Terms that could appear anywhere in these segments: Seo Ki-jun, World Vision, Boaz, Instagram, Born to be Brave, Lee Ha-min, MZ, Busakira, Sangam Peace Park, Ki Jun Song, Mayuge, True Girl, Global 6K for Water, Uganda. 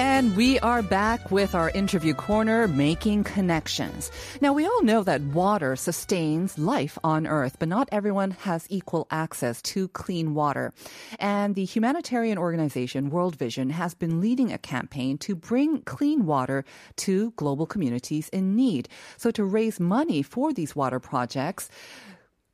And we are back with our interview corner, Making Connections. Now, we all know that water sustains life on Earth, but not everyone has equal access to clean water. And the humanitarian organization World Vision has been leading a campaign to bring clean water to global communities in need. So to raise money for these water projects,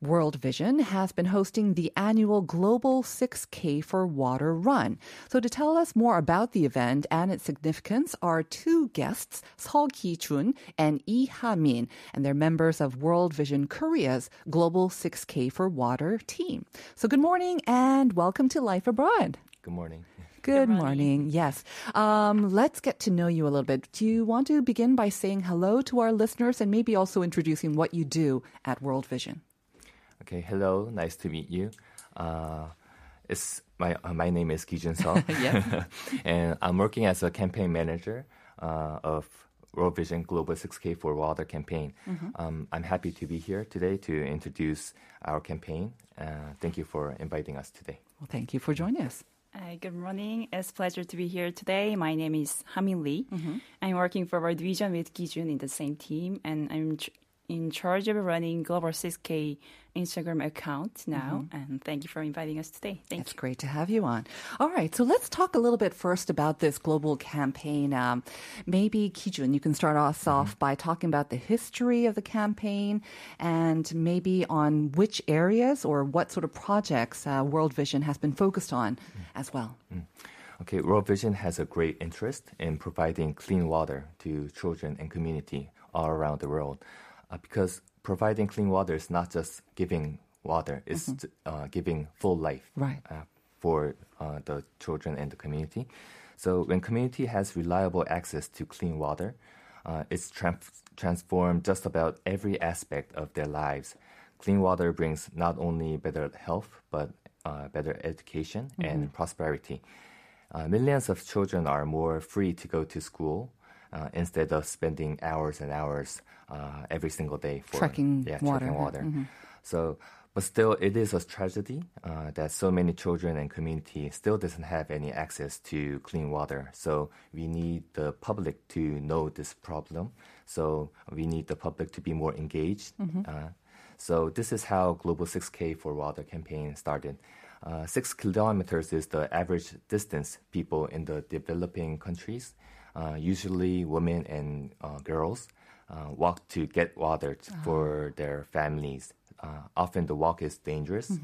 World Vision has been hosting the annual Global 6K for Water Run. So to tell us more about the event and its significance are two guests, Seo Ki-jun and Lee Ha-min, and they're members of World Vision Korea's Global 6K for Water team. So good morning and welcome to Life Abroad. Good morning. Good morning. Yes. Let's get to know you a little bit. Do you want to begin by saying hello to our listeners and maybe also introducing what you do at World Vision? Okay, hello. Nice to meet you. My name is Ki Jun Song, and I'm working as a campaign manager of World Vision Global 6K for Water campaign. Mm-hmm. I'm happy to be here today to introduce our campaign. Thank you for inviting us today. Well, thank you for joining us. Hi, good morning. It's a pleasure to be here today. My name is Ha-min Lee. Mm-hmm. I'm working for World Vision with Ki Jun in the same team, and I'm in charge of running Global 6K Instagram account now. Mm-hmm. And thank you for inviting us today. Thank you. It's great to have you on. All right. So let's talk a little bit first about this global campaign. Maybe Ki-jun, you can start us off by talking about the history of the campaign and maybe on which areas or what sort of projects World Vision has been focused on as well. Okay. World Vision has a great interest in providing clean water to children and community all around the world. Because providing clean water is not just giving water, it's giving full life for the children and the community. So when community has reliable access to clean water, it's transformed just about every aspect of their lives. Clean water brings not only better health, but better education and prosperity. Millions of children are more free to go to school instead of spending hours and hours every single day for trekking water. Mm-hmm. So, but still, it is a tragedy that so many children and community still doesn't have any access to clean water. So we need the public to know this problem. So we need the public to be more engaged. Mm-hmm. So this is how Global 6K for Water campaign started. 6 kilometers is the average distance people in the developing countries, usually women and girls, walk to get water for their families. Often the walk is dangerous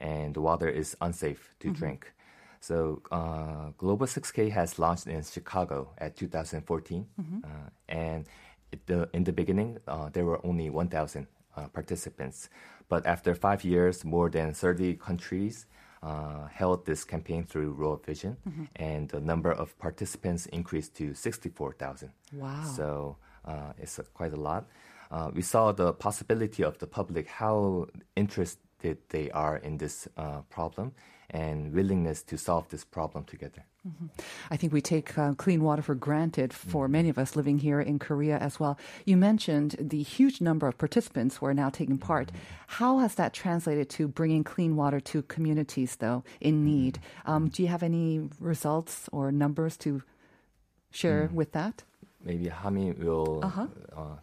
and the water is unsafe to drink. So Global 6K has launched in Chicago at 2014. And in the beginning, there were only 1,000 participants. But after 5 years, more than 30 countries held this campaign through World Vision, and the number of participants increased to 64,000. Wow! So it's quite a lot. We saw the possibility of the public, how interested they are in this problem, and willingness to solve this problem together. I think we take clean water for granted for many of us living here in Korea as well. You mentioned the huge number of participants who are now taking part. How has that translated to bringing clean water to communities, though, in need? Do you have any results or numbers to share with that? Maybe Ha-min will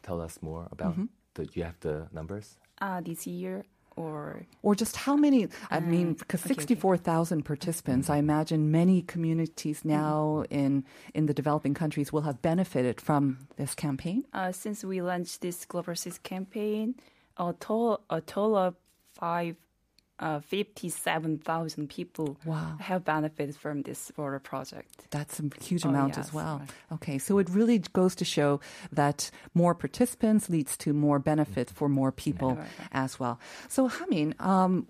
tell us more about do you have the numbers? This year. Or just how many, I mean, because 64,000 participants, I imagine many communities now in the developing countries will have benefited from this campaign. Since we launched this Global 6 campaign, a total of 5 57,000 people have benefited from this water project. That's a huge amount as well. Right. Okay, so it really goes to show that more participants leads to more benefit for more people as well. So, Ha-min,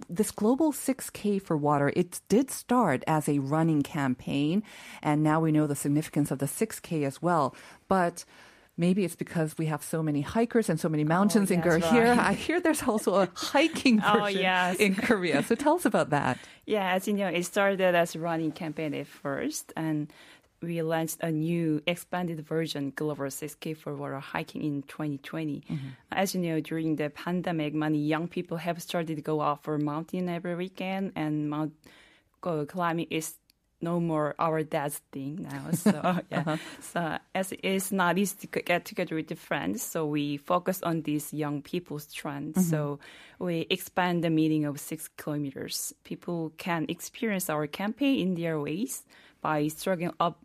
this Global 6K for Water, it did start as a running campaign, and now we know the significance of the 6K as well. But maybe it's because we have so many hikers and so many mountains in Korea. Right. I hear there's also a hiking version in Korea. So tell us about that. Yeah, as you know, it started as a running campaign at first, and we launched a new expanded version, Global 6K for Water hiking in 2020. Mm-hmm. As you know, during the pandemic, many young people have started to go out for mountain every weekend, and climbing is no more our dad's thing now. So, so as it's not easy to get together with the friends, so we focus on these young people's trends. Mm-hmm. So we expand the meaning of 6 kilometers. People can experience our campaign in their ways by struggling up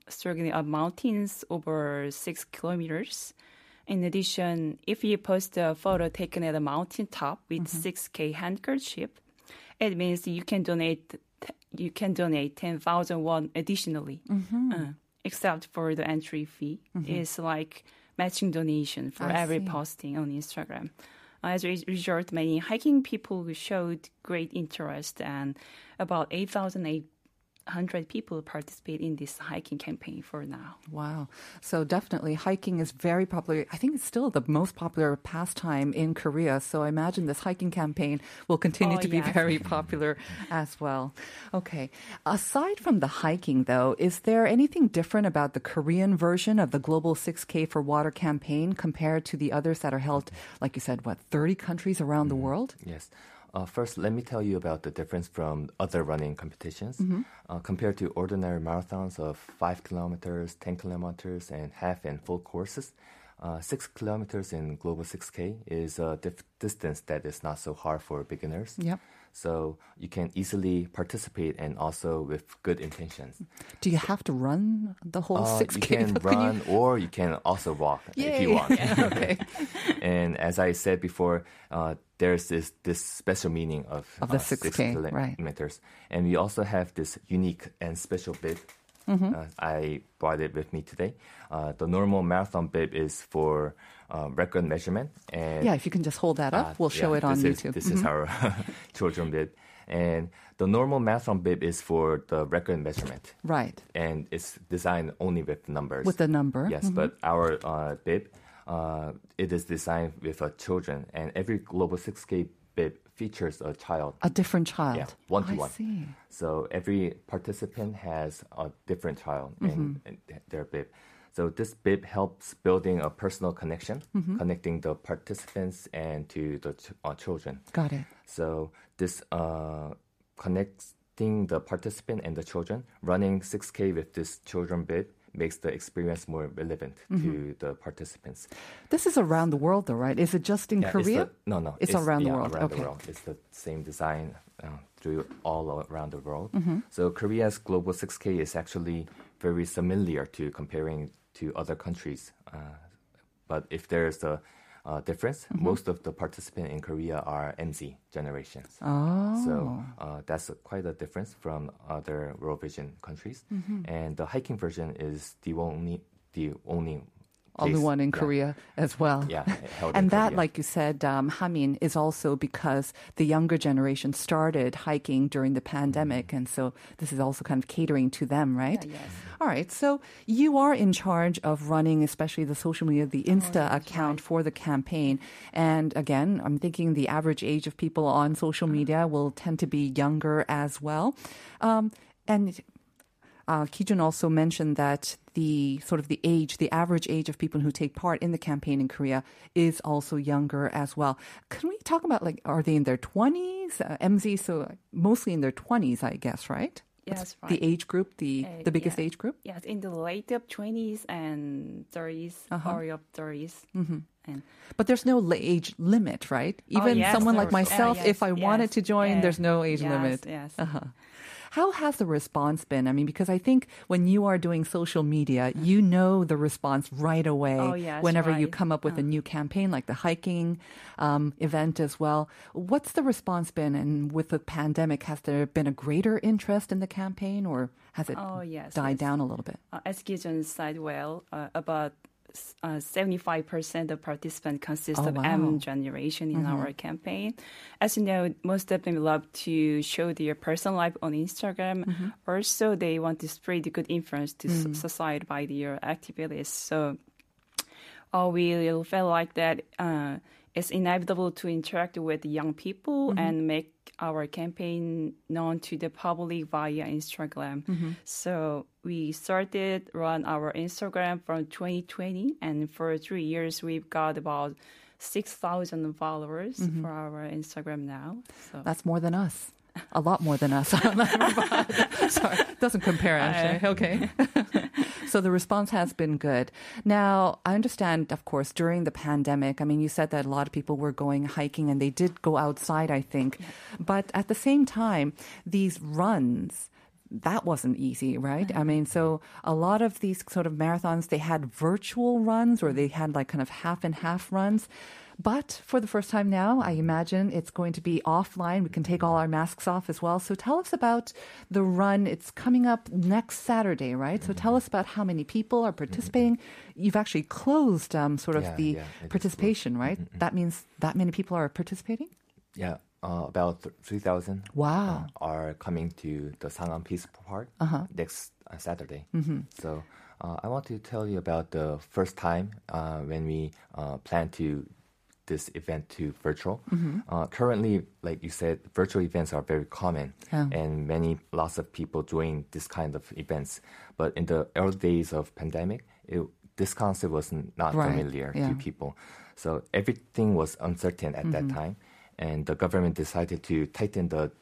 mountains over 6 kilometers. In addition, if you post a photo taken at a mountaintop with 6K handkerchief, it means you can donate 10,000 won additionally, except for the entry fee. It's like matching donation for every posting on Instagram. As a result, many hiking people showed great interest, and about 8,800 people participate in this hiking campaign for now. Wow. So definitely hiking is very popular. I think it's still the most popular pastime in Korea. So I imagine this hiking campaign will continue to be very popular as well. Okay. Aside from the hiking, though, is there anything different about the Korean version of the Global 6K for Water campaign compared to the others that are held, like you said, 30 countries around the world? Yes. First, let me tell you about the difference from other running competitions. Compared to ordinary marathons of 5 kilometers, 10 kilometers, and half and full courses, 6 kilometers in Global 6K is a distance that is not so hard for beginners. Yep. So you can easily participate, and also with good intentions. Do you have to run the whole 6K? You can run, or you can also walk if you want. Okay. And as I said before, there's this special meaning of the 6K, meters. And we also have this unique and special bib. I brought it with me today. The normal marathon bib is for record measurement. And if you can just hold that up, we'll show it on YouTube. This is our children bib. And the normal marathon bib is for the record measurement. Right. And it's designed only with numbers. With the number. Yes, but our bib, it is designed with children. And every Global 6K bib features a child. A different child. Yeah, one-to-one. I see. So every participant has a different child in their bib. So this bib helps building a personal connection, connecting the participants and to the children. Got it. So this connecting the participant and the children, running 6K with this children bib, makes the experience more relevant to the participants. This is around the world, though, right? Is it just in Korea? No. It's around the world. Around the world. It's the same design through all around the world. So Korea's Global 6K is actually very similar to comparing to other countries. But if there's a difference, most of the participants in Korea are MZ generations. Oh. So that's quite a difference from other World Vision countries. And the hiking version is the only one in Korea as well. Yeah, and that, like you said, Ha-min, is also because the younger generation started hiking during the pandemic, and so this is also kind of catering to them, right? Yeah, yes. All right, so you are in charge of running, especially the social media, the Insta account for the campaign. And again, I'm thinking the average age of people on social media will tend to be younger as well. And Ki Jun also mentioned that the average age of people who take part in the campaign in Korea is also younger as well. Can we talk about, are they in their 20s? MZ, so mostly in their 20s, I guess, right? Yes, right. The age group, the biggest age group? Yes, in the late of 20s and 30s, early of 30s. And but there's no age limit, right? Even someone like myself, if I wanted to join, there's no age limit. Yes. Uh-huh. How has the response been? I mean, because I think when you are doing social media, you know the response right away whenever you come up with a new campaign, like the hiking event as well. What's the response been? And with the pandemic, has there been a greater interest in the campaign, or has it died down a little bit? As Ki Jun said, about 75% of participants consist of M generation in our campaign. As you know, most of them love to show their personal life on Instagram. Also, they want to spread the good influence to society by their activities. So we felt like that it's inevitable to interact with young people and make our campaign known to the public via Instagram. So we started run our Instagram from 2020, and for 3 years we've got about 6,000 followers for our Instagram now. So that's more than us. A lot more than us. Sorry, doesn't compare actually. Okay. So the response has been good. Now, I understand, of course, during the pandemic, I mean, you said that a lot of people were going hiking and they did go outside, I think. But at the same time, these runs, that wasn't easy, right? I mean, so a lot of these sort of marathons, they had virtual runs or they had like kind of half and half runs. But for the first time now, I imagine it's going to be offline. We can take all our masks off as well. So tell us about the run. It's coming up next Saturday, right? So tell us about how many people are participating. You've actually closed participation, right? That means that many people are participating? Yeah, about 3,000 are coming to the Sangam Peace Park next Saturday. So I want to tell you about the first time when we plan to this event to virtual. Currently, like you said, virtual events are very common and lots of people doing this kind of events. But in the early days of pandemic, this concept was not familiar to people. So everything was uncertain at that time. And the government decided to tighten the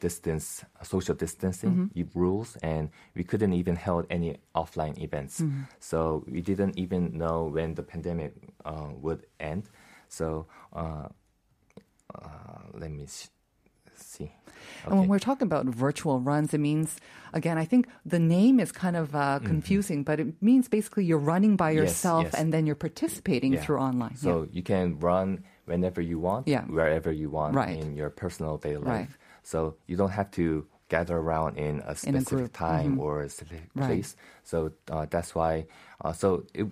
social distancing rules, and we couldn't even hold any offline events. So we didn't even know when the pandemic would end. So let me see. Okay. And when we're talking about virtual runs, it means, again, I think the name is kind of confusing, but it means basically you're running by yourself and then you're participating through online. So you can run whenever you want, wherever you want in your personal daily life. So you don't have to gather around in a specific time or a specific place. So that's why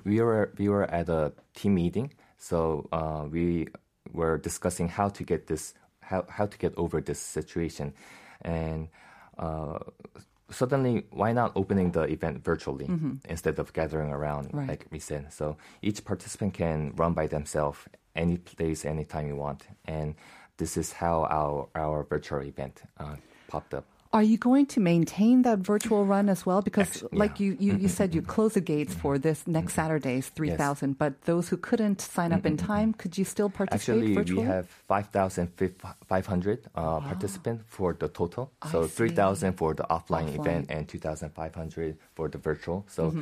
we were at a team meeting. So we were discussing how to get over this situation, and suddenly, why not opening the event virtually instead of gathering around, like we said? So each participant can run by themselves, any place, anytime you want, and this is how our virtual event popped up. Are you going to maintain that virtual run as well? Because like you said, you close the gates for this next Saturday's 3,000, but those who couldn't sign up in time, could you still participate virtually? Actually, we have 5,500 participants for the total. So 3,000 for the offline event and 2,500 for the virtual. So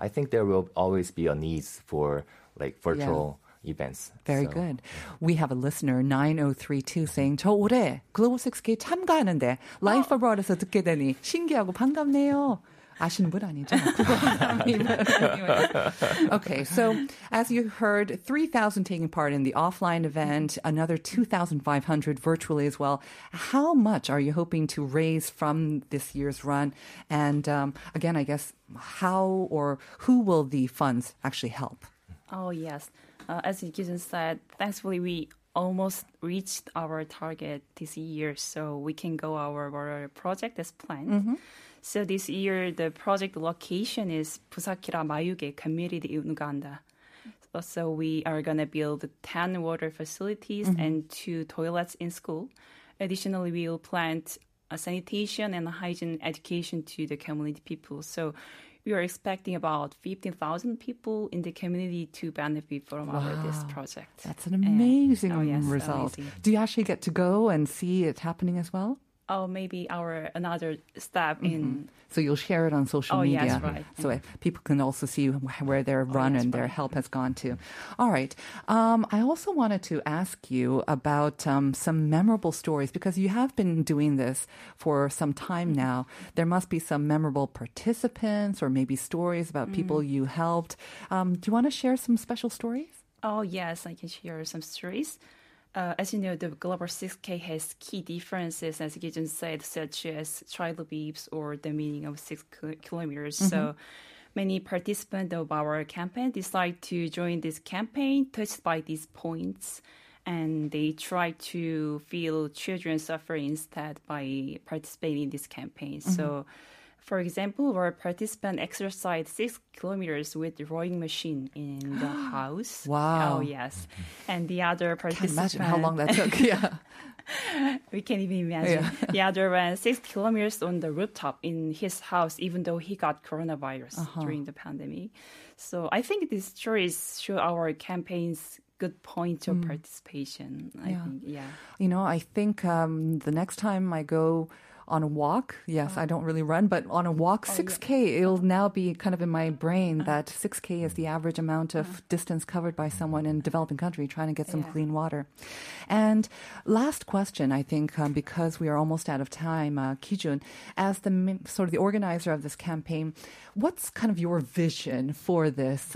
I think there will always be a need for like virtual events. Very good. We have a listener, 9032, saying 저 올해 글로벌 6K 참가하는데 라이프 어바웃에서 듣게 되니 신기하고 반갑네요. 아시는 분 아니죠? Okay, so as you heard, 3,000 taking part in the offline event, another 2,500 virtually as well. How much are you hoping to raise from this year's run? And again, I guess, how or who will the funds actually help? Oh, yes. As Ki Jun said, thankfully we almost reached our target this year, so we can go our project as planned. So this year, the project location is Busakira, Mayuge community in Uganda. So we are going to build 10 water facilities and 2 toilets in school. Additionally, we will plant sanitation and hygiene education to the community people. So we are expecting about 15,000 people in the community to benefit from this project. That's an amazing result. Amazing. Do you actually get to go and see it happening as well? maybe our another step in. So you'll share it on social media. Yes, right. So people can also see where their run and their help has gone to. All right. I also wanted to ask you about some memorable stories, because you have been doing this for some time now. There must be some memorable participants or maybe stories about people you helped. Do you want to share some special stories? Oh, yes, I can share some stories. As you know, the Global 6K has key differences, as Ki Jun said, such as tribal beliefs or the meaning of 6 kilometers. So many participants of our campaign decide to join this campaign touched by these points, and they try to feel children suffer instead by participating in this campaign. So, for example, our participant exercised 6 kilometers with the rowing machine in the house. Wow. Oh, yes. And the other participant... Can't imagine how long that took. Yeah. We can't even imagine. Yeah. The other ran 6 kilometers on the rooftop in his house, even though he got coronavirus during the pandemic. So I think these stories show our campaign's good point of participation. I think. You know, I think the next time I go... on a walk, I don't really run, but on a walk, 6K, it'll now be kind of in my brain that 6K is the average amount of distance covered by someone in a developing country trying to get some clean water. And last question, I think, because we are almost out of time, Ki Jun, as the sort of the organizer of this campaign, what's kind of your vision for this?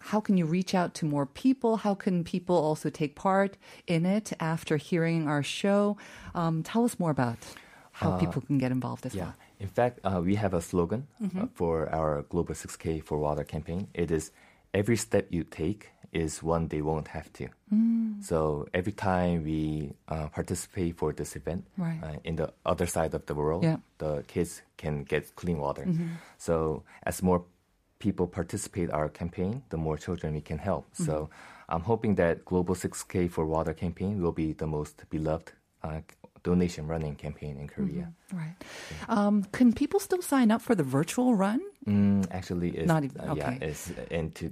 How can you reach out to more people? How can people also take part in it after hearing our show? Tell us more about how people can get involved as well. In fact, we have a slogan for our Global 6K for Water campaign. It is, every step you take is one they won't have to. So every time we participate for this event in the other side of the world, the kids can get clean water. So as more people participate in our campaign, the more children we can help. So I'm hoping that Global 6K for Water campaign will be the most beloved donation running campaign in Korea. Right. Can people still sign up for the virtual run? Actually, it's not even, it's into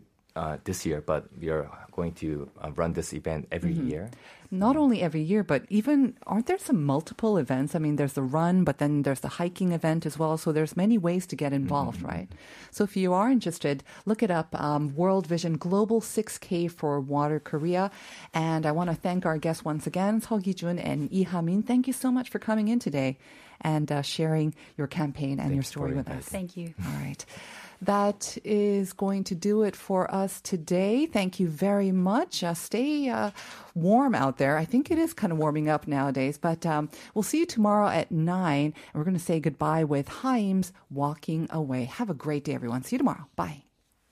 this year, but we are going to run this event every year. Not only every year, but even, aren't there some multiple events? I mean, there's the run, but then there's the hiking event as well. So there's many ways to get involved, right? So if you are interested, look it up, World Vision Global 6K for Water Korea. And I want to thank our guests once again, Seo Ki-jun and Lee Ha-min. Thank you so much for coming in today and sharing your campaign and your story with us. Thank you. All right. That is going to do it for us today. Thank you very much. Stay warm out there. I think it is kind of warming up nowadays, but we'll see you tomorrow at 9. And we're going to say goodbye with Haim's Walking Away. Have a great day, everyone. See you tomorrow. Bye.